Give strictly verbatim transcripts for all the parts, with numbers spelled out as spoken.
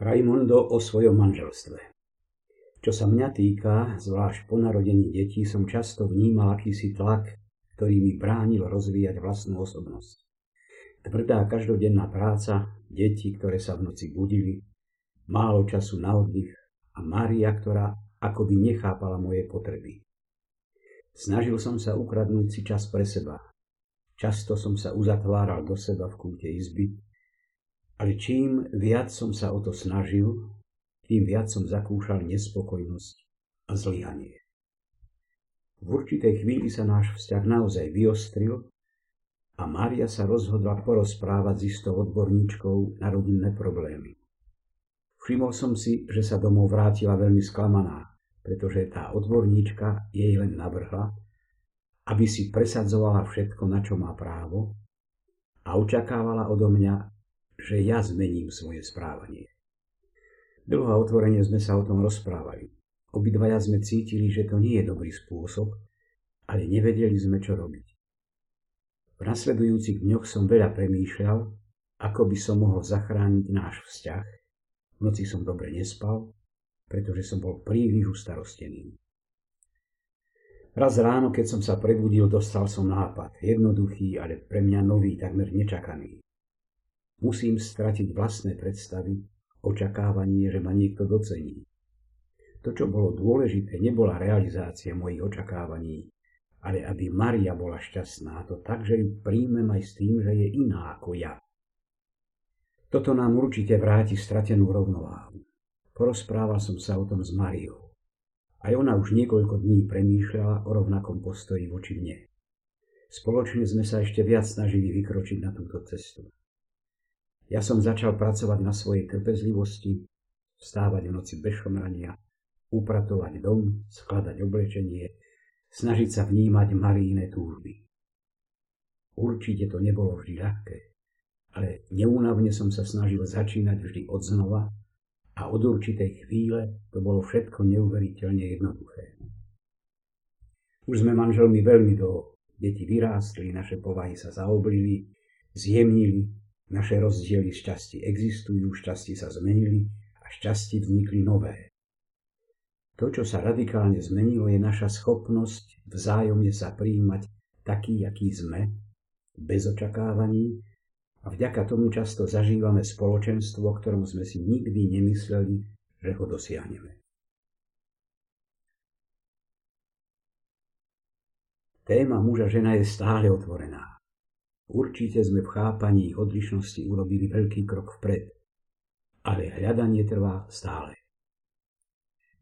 Raimundo o svojom manželstve. Čo sa mňa týka, zvlášť po narodení detí, som často vnímal akýsi tlak, ktorý mi bránil rozvíjať vlastnú osobnosť. Tvrdá každodenná práca, deti, ktoré sa v noci budili, málo času na oddych a Mária, ktorá akoby nechápala moje potreby. Snažil som sa ukradnúť si čas pre seba. Často som sa uzatváral do seba v kúte izby, ale čím viac som sa o to snažil, tým viac som zakúšal nespokojnosť a zlyhanie. V určitej chvíli sa náš vzťah naozaj vyostril a Mária sa rozhodla porozprávať s istou odborníčkou na rodinné problémy. Všimol som si, že sa domov vrátila veľmi sklamaná, pretože tá odborníčka jej len navrhla, aby si presadzovala všetko, na čo má právo, a očakávala odo mňa, že ja zmením svoje správanie. Dlho a otvorene sme sa o tom rozprávali. Obidvaja sme cítili, že to nie je dobrý spôsob, ale nevedeli sme, čo robiť. V nasledujúcich dňoch som veľa premýšľal, ako by som mohol zachrániť náš vzťah. V noci som dobre nespal, pretože som bol príliš ustarostený. Raz ráno, keď som sa prebudil, dostal som nápad. Jednoduchý, ale pre mňa nový, takmer nečakaný. Musím stratiť vlastné predstavy, očakávanie, že ma niekto docení. To, čo bolo dôležité, nebola realizácia mojich očakávaní, ale aby Mária bola šťastná, to tak, že ju príjmem aj s tým, že je iná ako ja. Toto nám určite vráti stratenú rovnováhu. Porozprával som sa o tom s Máriou. Aj ona už niekoľko dní premýšľala o rovnakom postoji voči mne. Spoločne sme sa ešte viac snažili vykročiť na túto cestu. Ja som začal pracovať na svojej trpezlivosti, vstávať v noci bez šomrania, upratovať dom, skladať oblečenie, snažiť sa vnímať Máriine túžby. Určite to nebolo vždy ľahké, ale neúnavne som sa snažil začínať vždy od znova a od určitej chvíle to bolo všetko neuveriteľne jednoduché. Už sme manželmi veľmi dlho, deti vyrástli, naše povahy sa zaoblili, zjemnili, naše rozdiely z časti existujú, z časti sa zmenili a z časti vznikli nové. To, čo sa radikálne zmenilo, je naša schopnosť vzájomne sa prijímať taký, aký sme, bez očakávaní, a vďaka tomu často zažívame spoločenstvo, o ktorom sme si nikdy nemysleli, že ho dosiahneme. Téma muža žena je stále otvorená. Určite sme v chápaní ich odlišnosti urobili veľký krok vpred, ale hľadanie trvá stále.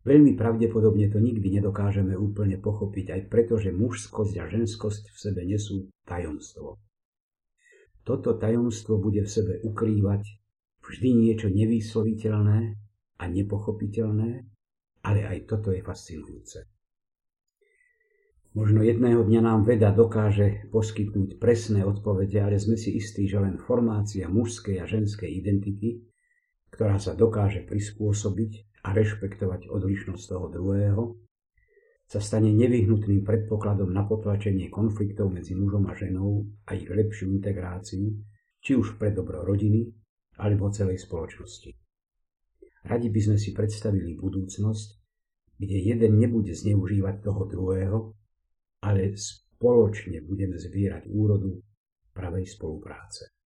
Veľmi pravdepodobne to nikdy nedokážeme úplne pochopiť, aj preto, že mužskosť a ženskosť v sebe nesú tajomstvo. Toto tajomstvo bude v sebe ukrývať vždy niečo nevysloviteľné a nepochopiteľné, ale aj toto je fascinujúce. Možno jedného dňa nám veda dokáže poskytnúť presné odpovede, ale sme si istí, že len formácia mužskej a ženskej identity, ktorá sa dokáže prispôsobiť a rešpektovať odlišnosť toho druhého, sa stane nevyhnutným predpokladom na potlačenie konfliktov medzi mužom a ženou a ich lepšiu integráciu, či už pre dobro rodiny, alebo celej spoločnosti. Radi by sme si predstavili budúcnosť, kde jeden nebude zneužívať toho druhého, ale spoločne budeme zbierať úrodu pravej spolupráce.